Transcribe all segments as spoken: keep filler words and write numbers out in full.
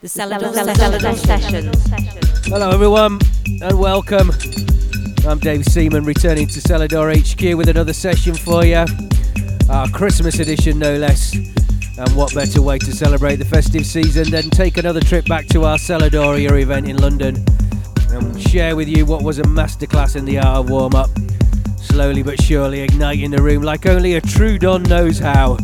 The Seladoria Session. Hello everyone and welcome. I'm Dave Seaman returning to Seladoria H Q with another session for you. Our Christmas edition no less. And what better way to celebrate the festive season than take another trip back to our Seladoria event in London and share with you what was a masterclass in the hour warm-up. Slowly but surely igniting the room like only a true Don knows how.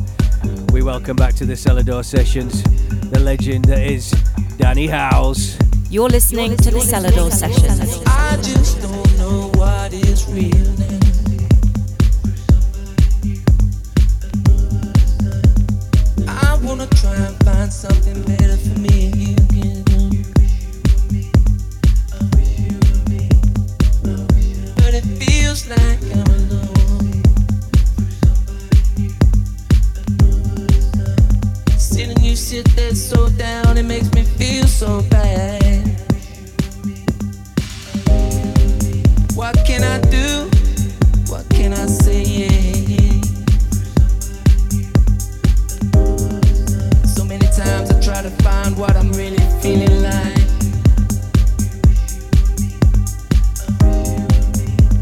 We welcome back to the Seladoria Sessions the legend that is Danny Howells. You're listening, You're listening to the Seladoria Sessions. I just don't know what is real now. I wanna try and find something better for me again. But it feels like I'm alone. Shit that's so down, it makes me feel so bad. What can I do? What can I say? Yeah. So many times I try to find what I'm really feeling like.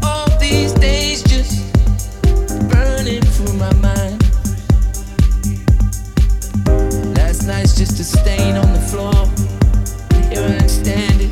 All these days just burning through my mind. Nice, just a stain on the floor. Here I am standing.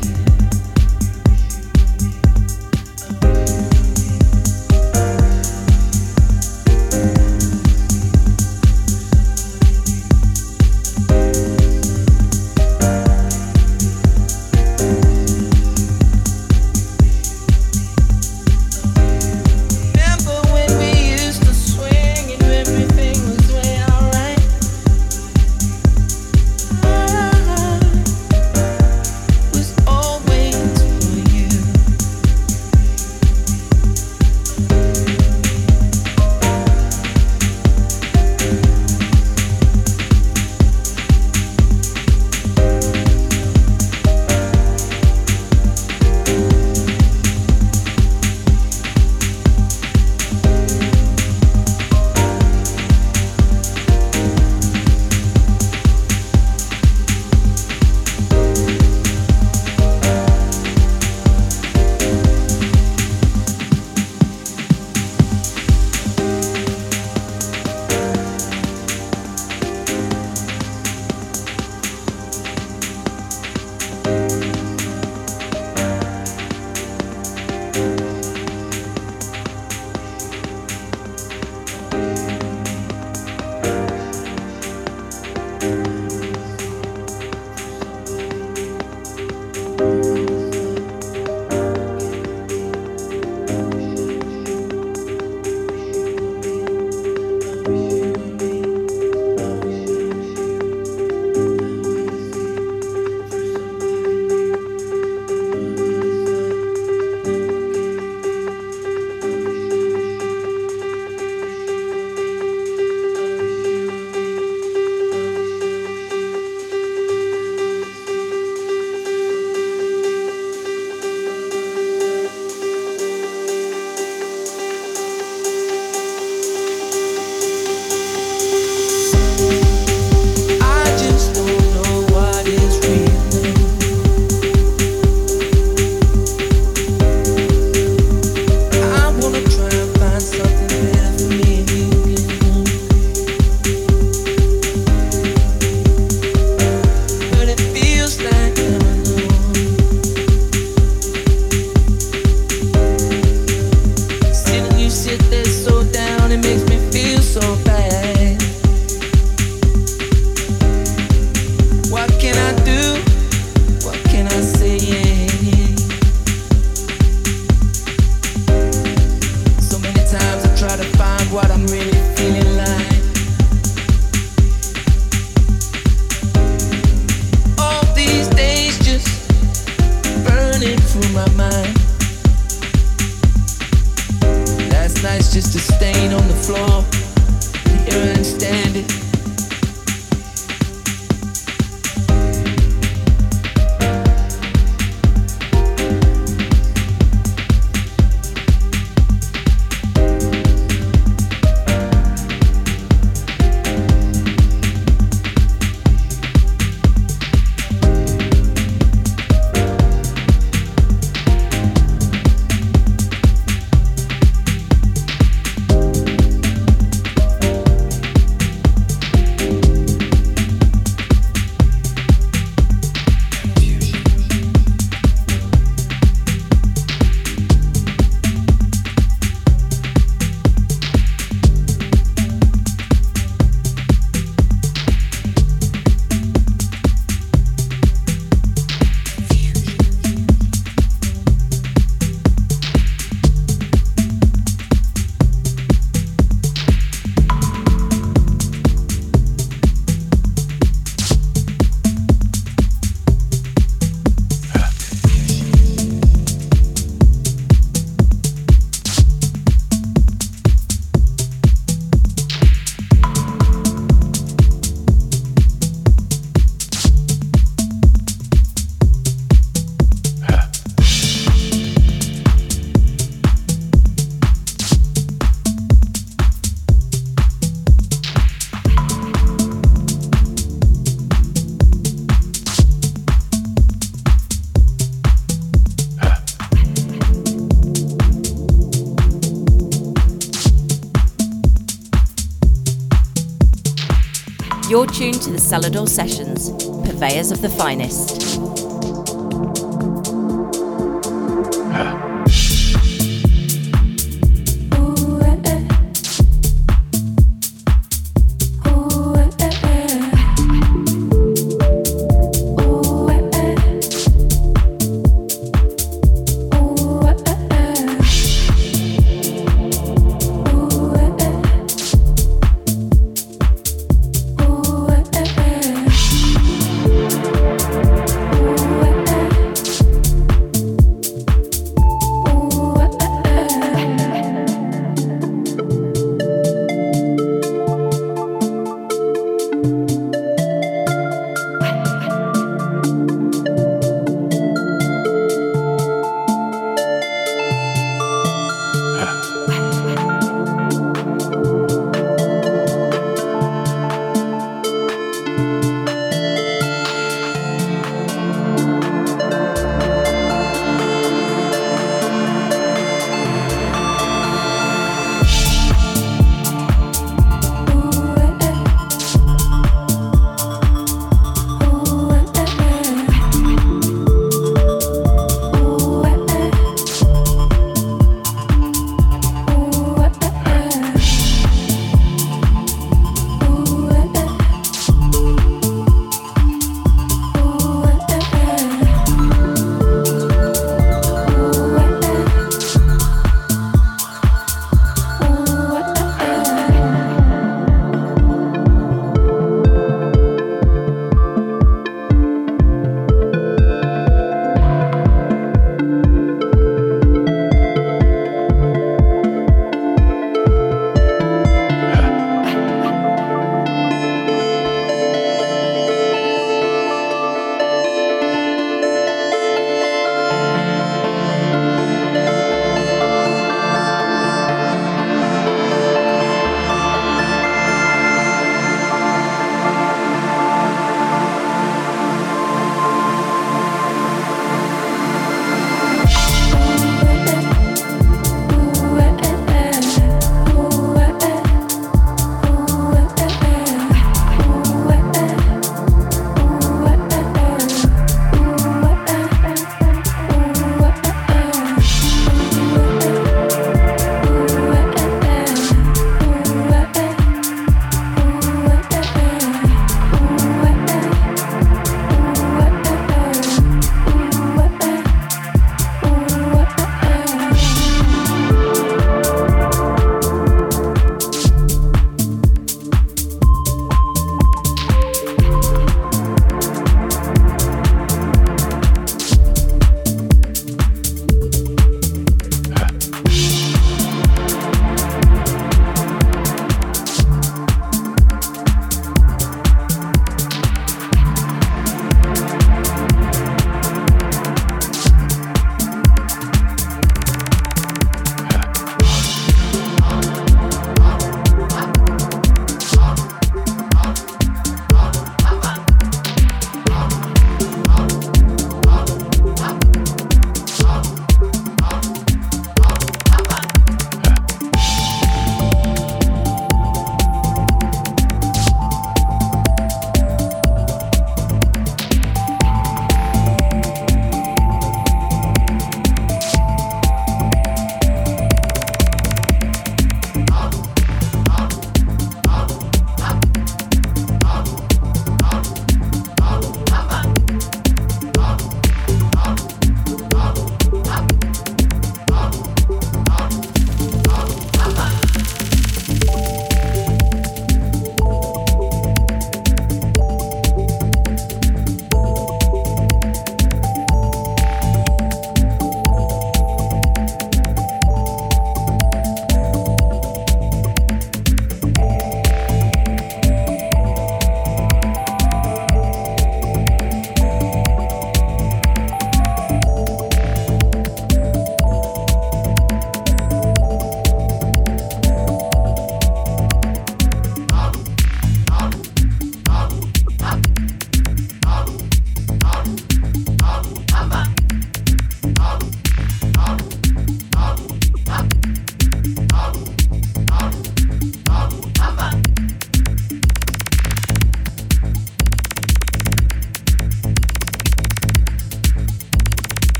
You're tuned to the Selador Sessions, purveyors of the finest. Ooh.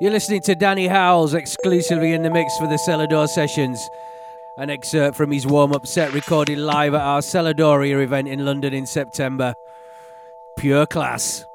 You're listening to Danny Howells exclusively in the mix for the Seladoria Sessions. An excerpt from his warm-up set recorded live at our Seladoria event in London in September. Pure class.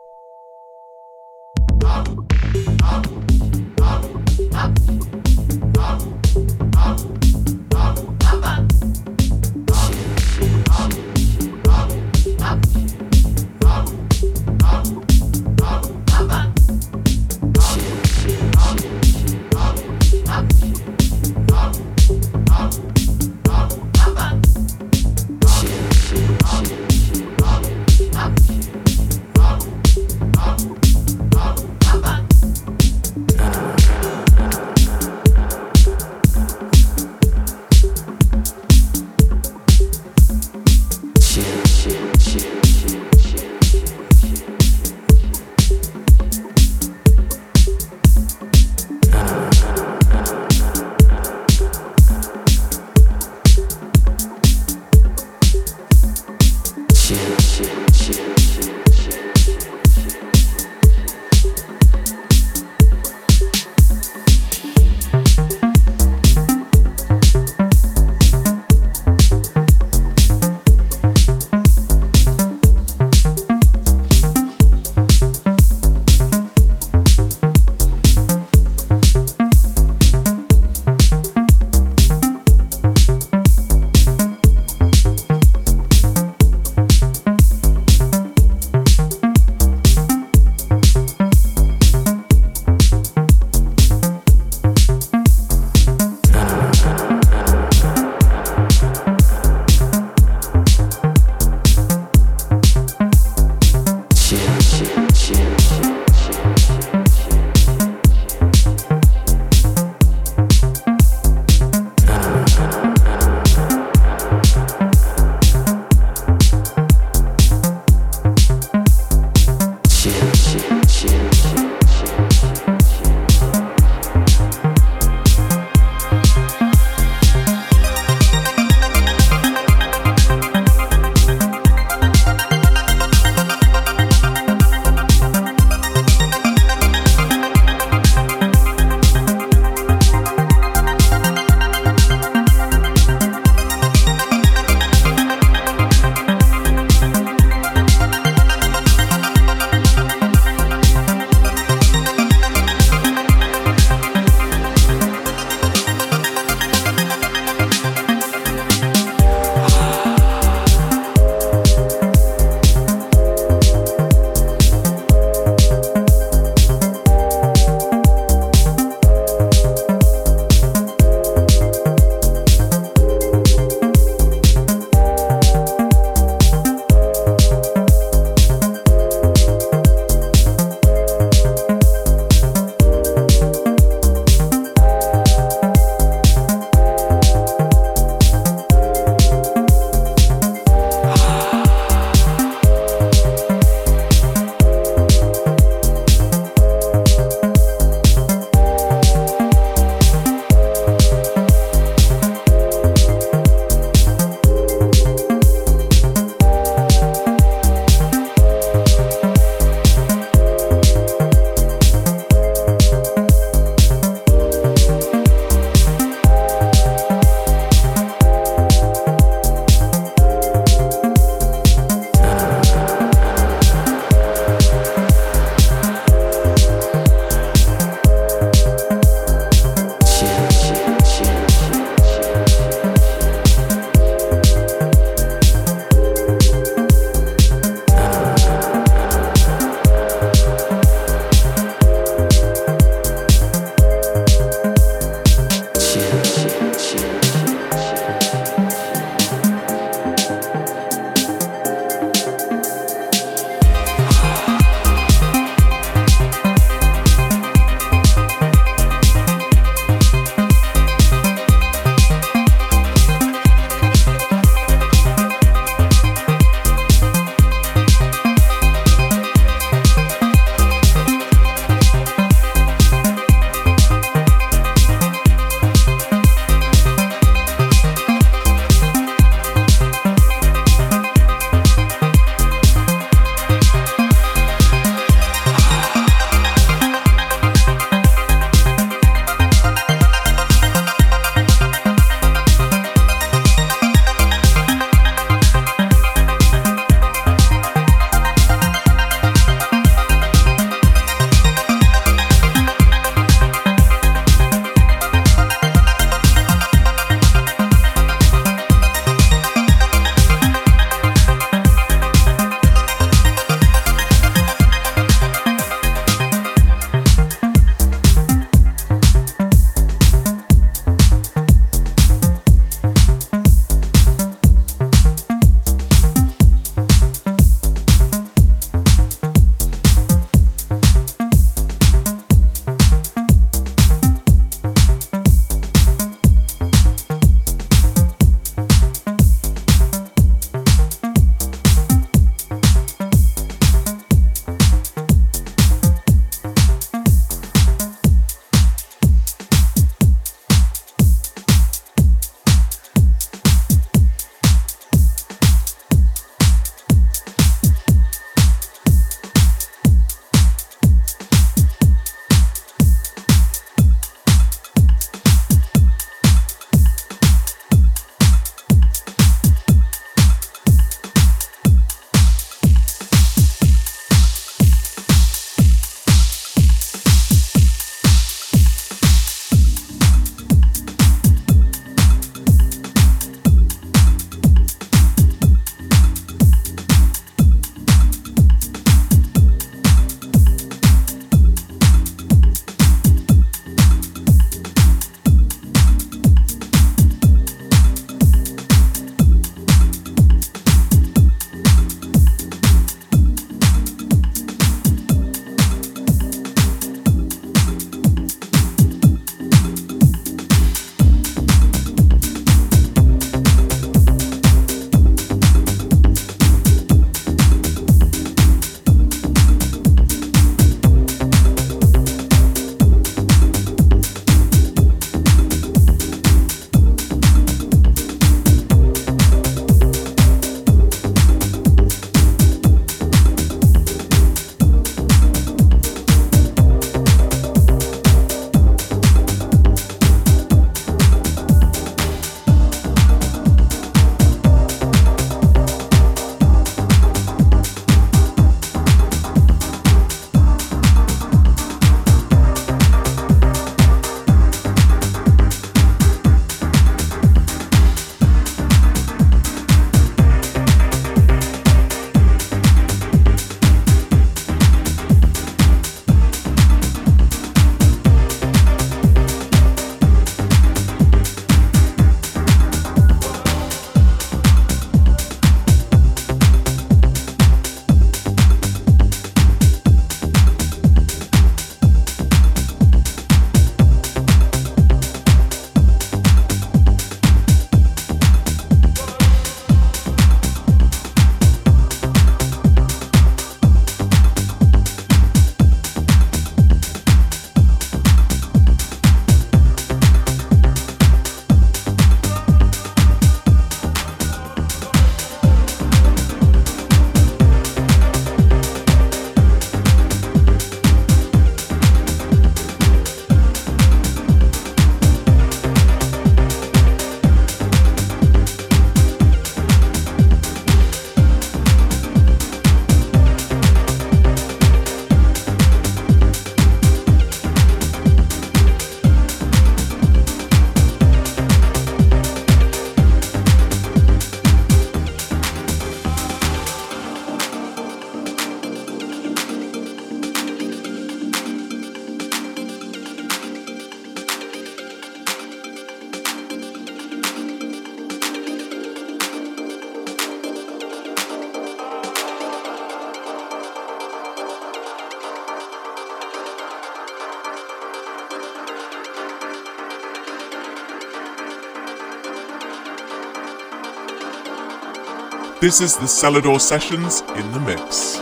This is the Seladoria Sessions in the Mix.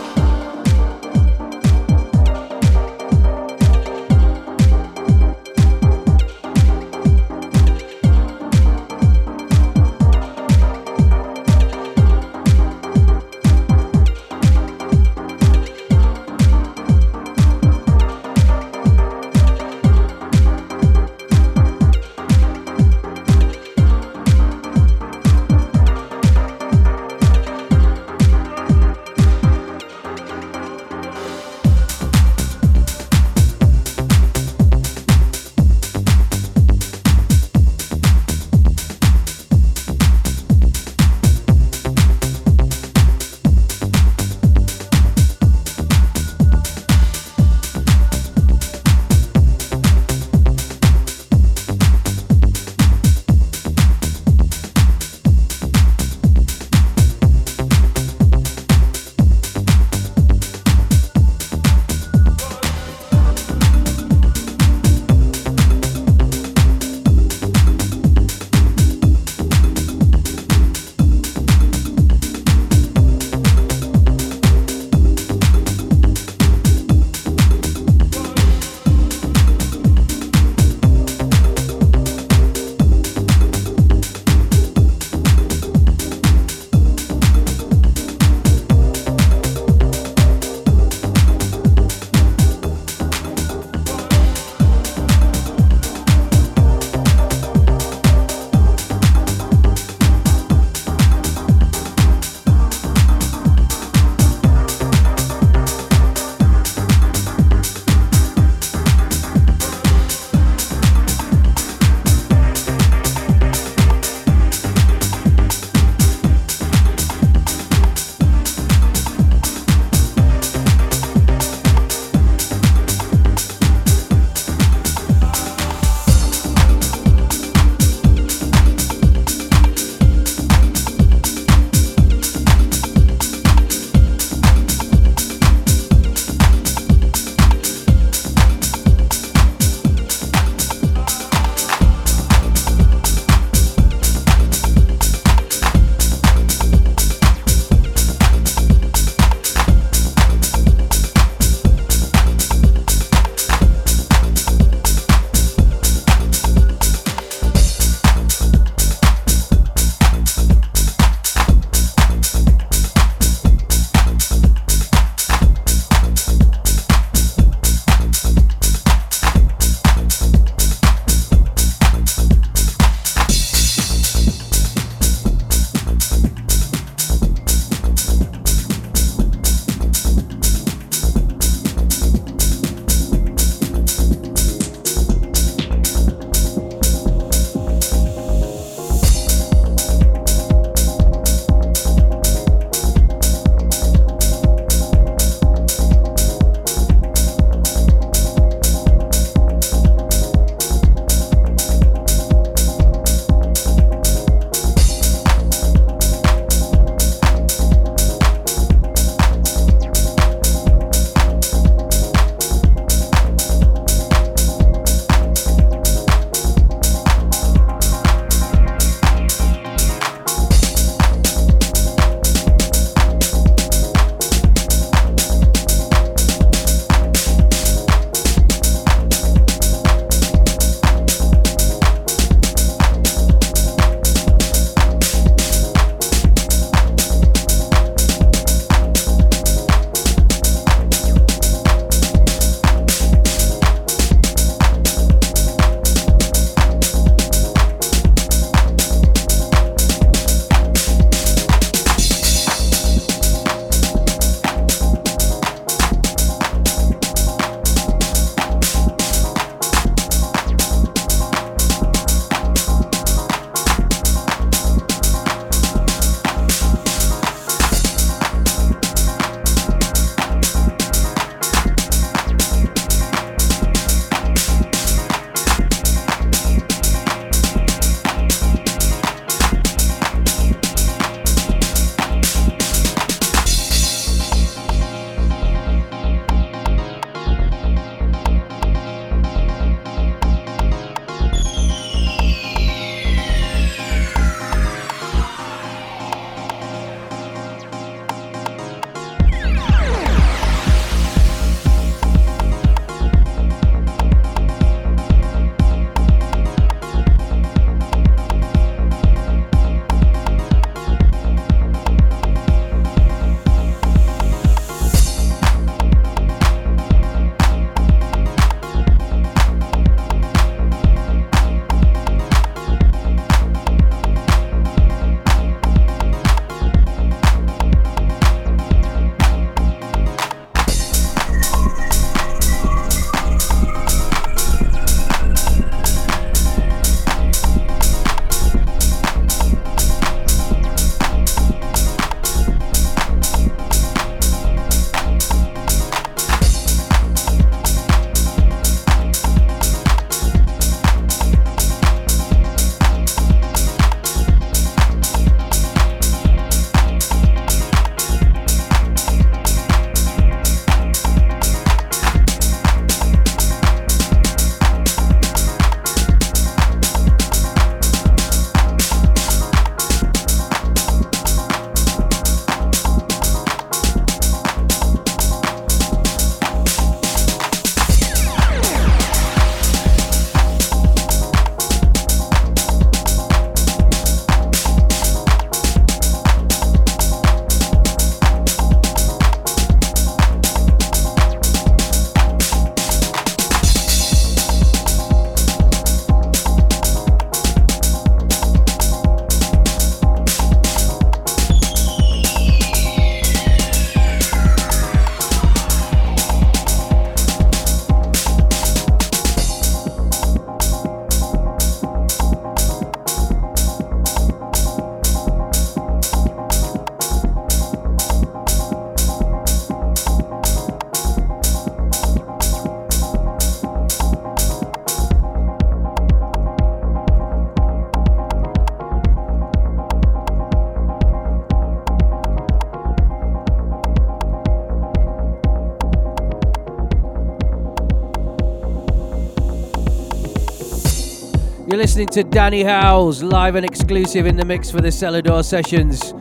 You're listening to Danny Howells, live and exclusive in the mix for the Seladoria sessions,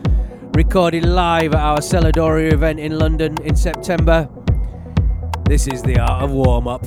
recorded live at our Seladoria event in London in September. This is the Art of Warm-Up.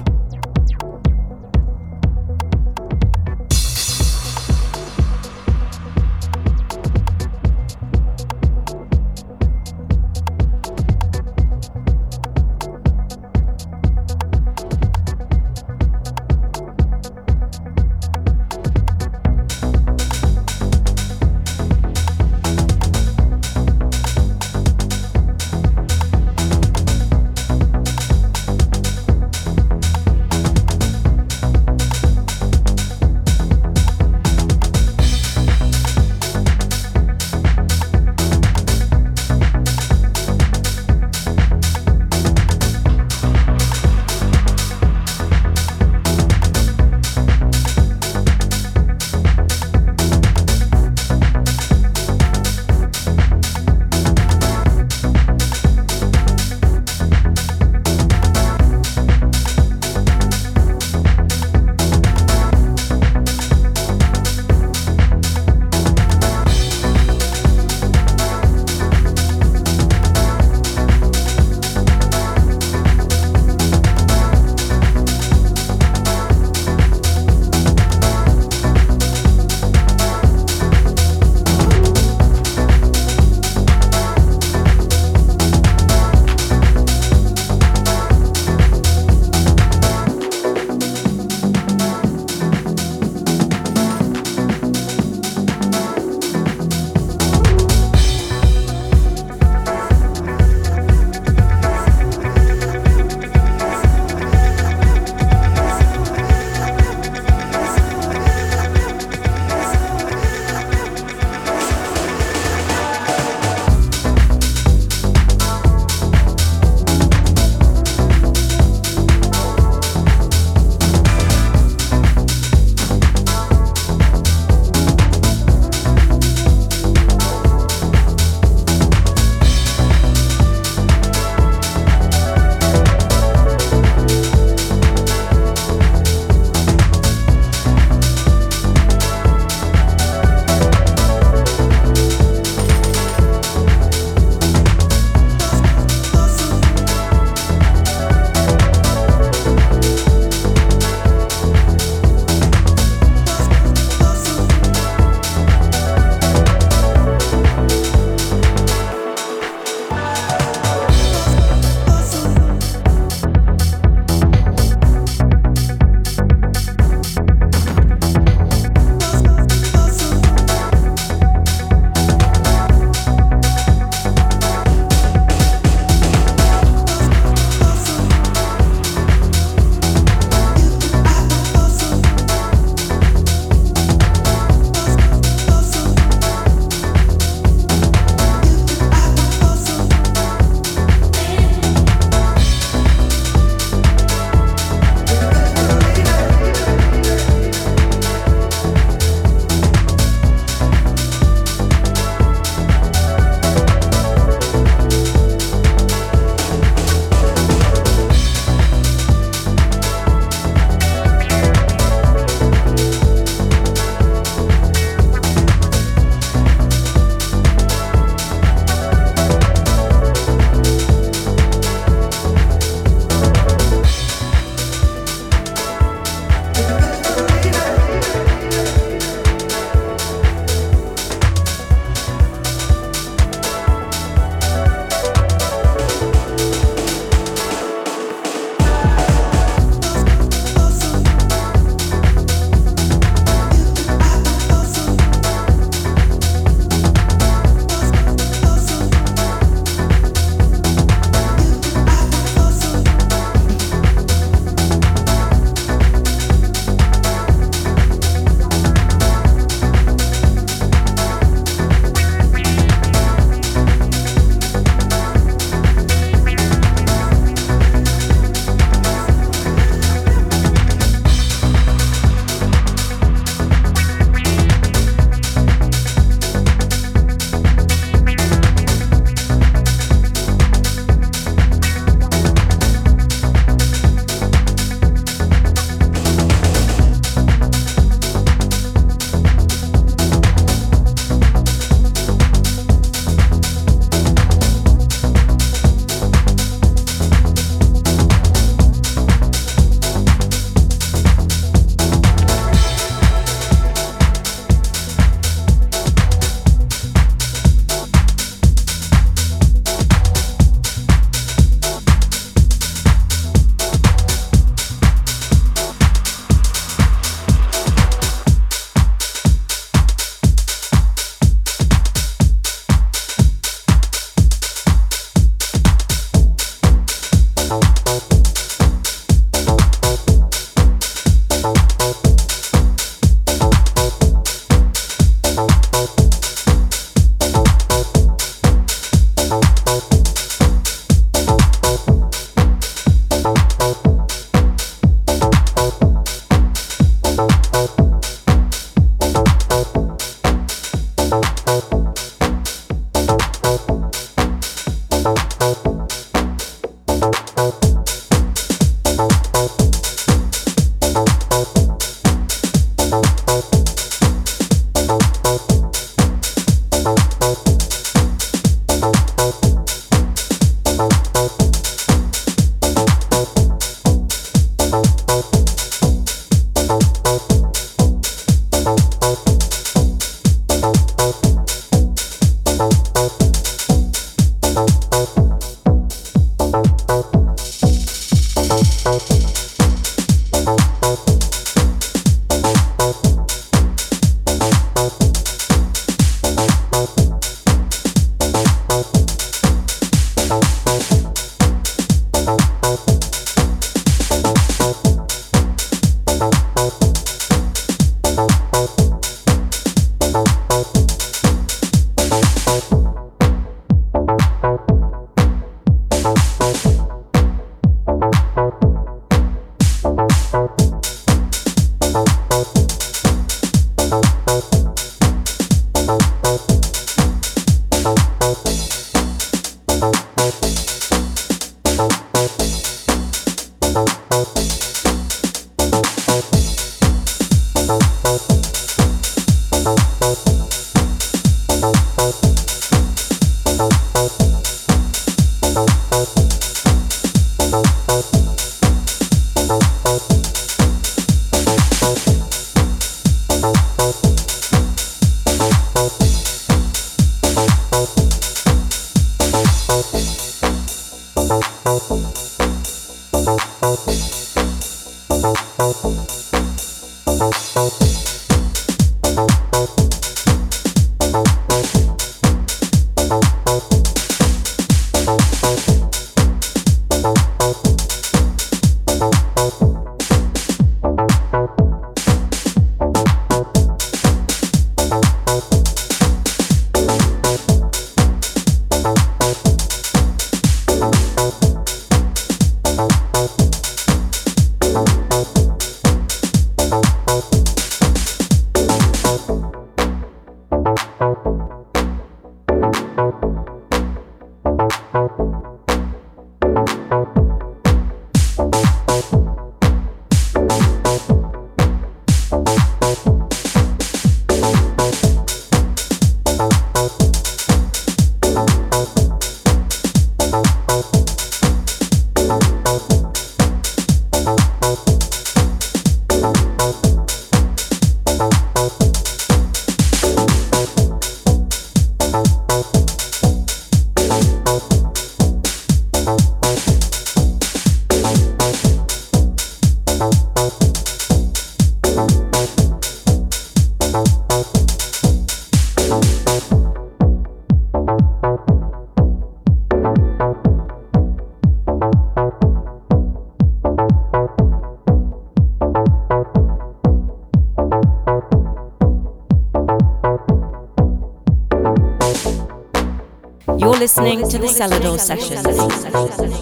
Listening to the Seladoria Sessions.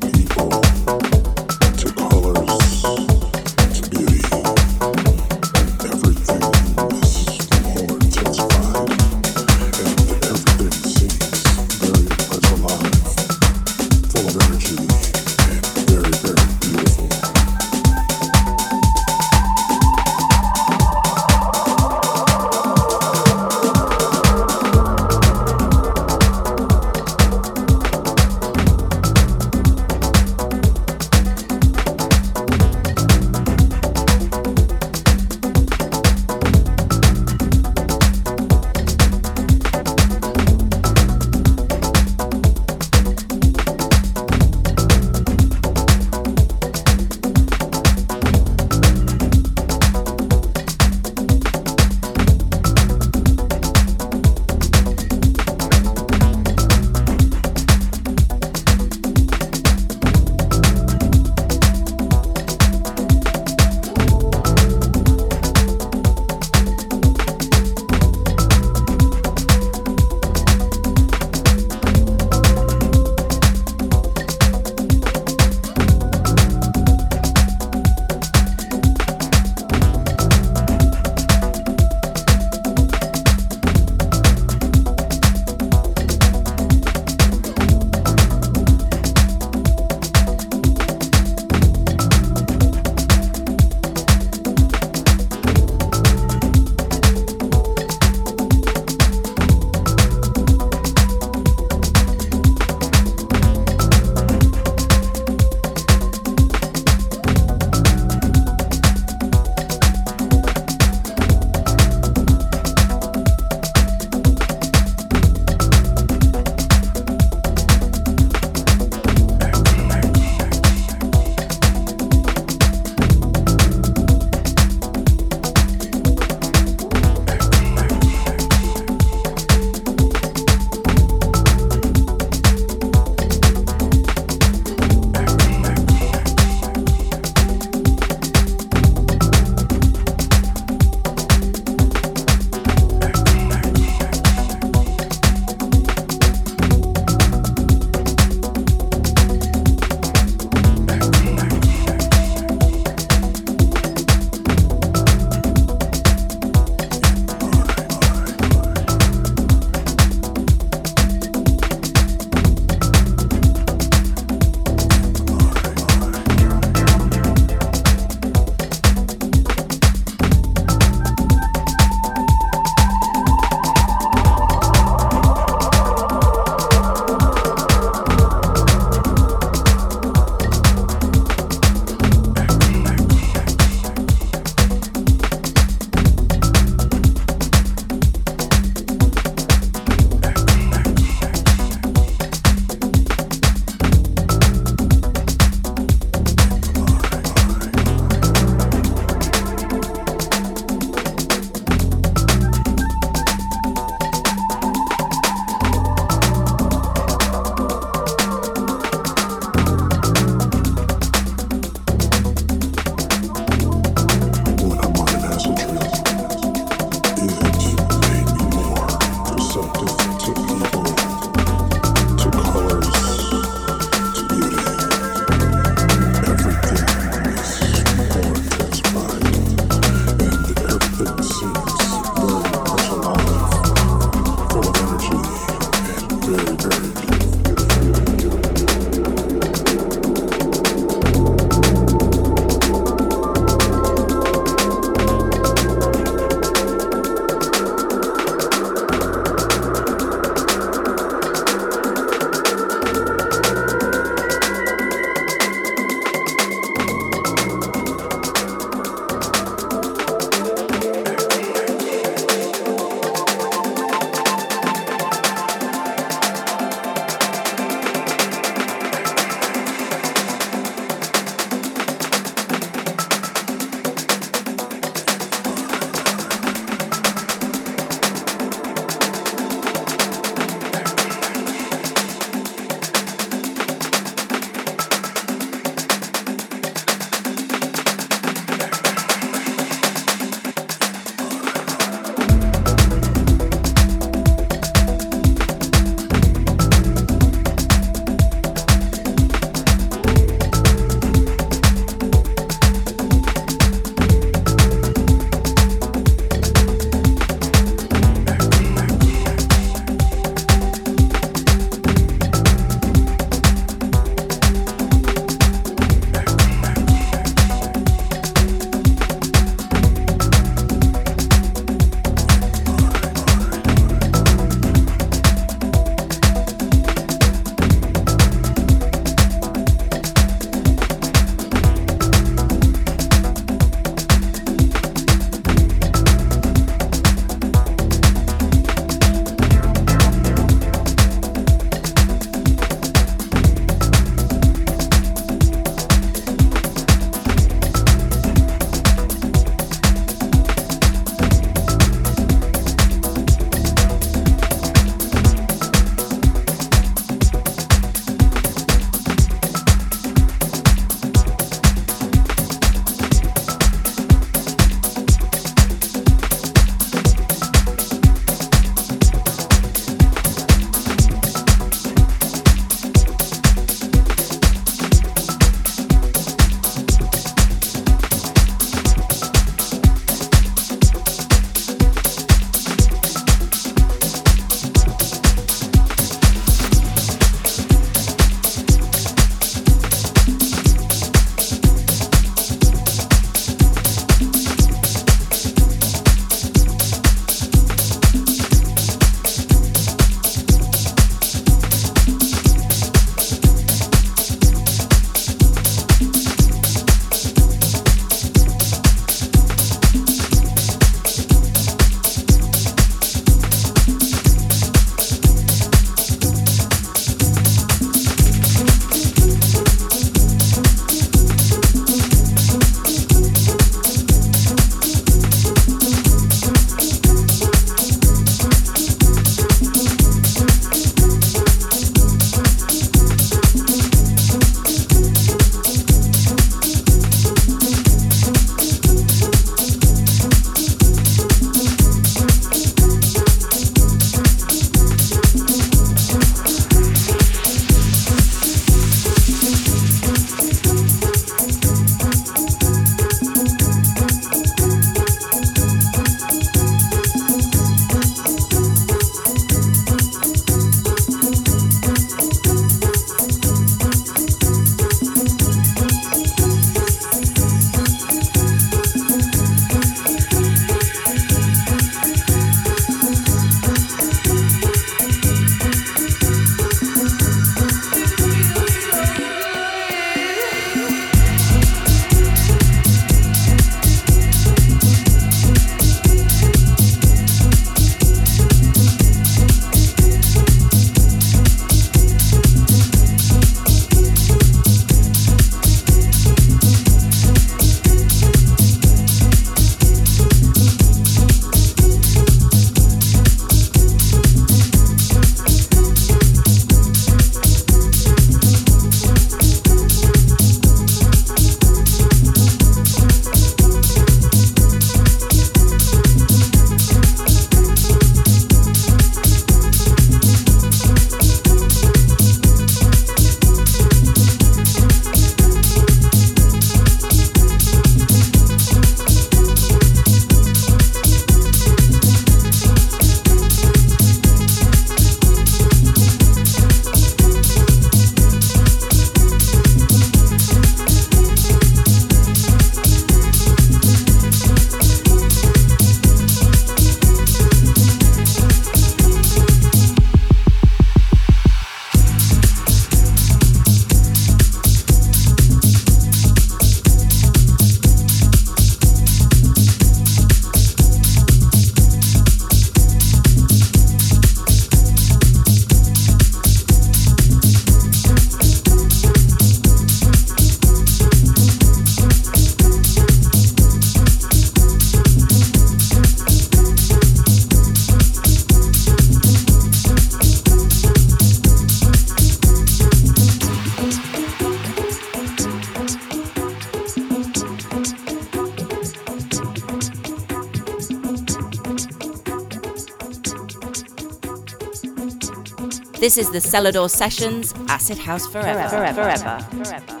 This is the Seladoria Sessions, Acid House Forever. Forever, forever, forever. forever.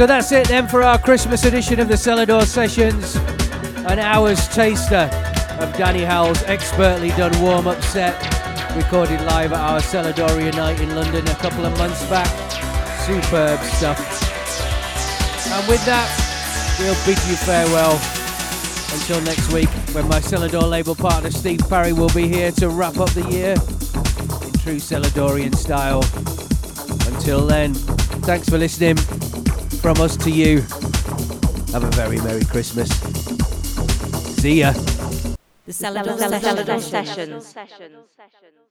So that's it then for our Christmas edition of the Seladoria Sessions. An hour's taster of Danny Howells' expertly done warm-up set, recorded live at our Seladoria night in London a couple of months back. Superb stuff. And with that, we'll bid you farewell until next week, when my Seladoria label partner Steve Parry will be here to wrap up the year in true Seladorian style. Until then, thanks for listening. From us to you, have a very Merry Christmas. See ya. The Seladoria Sessions.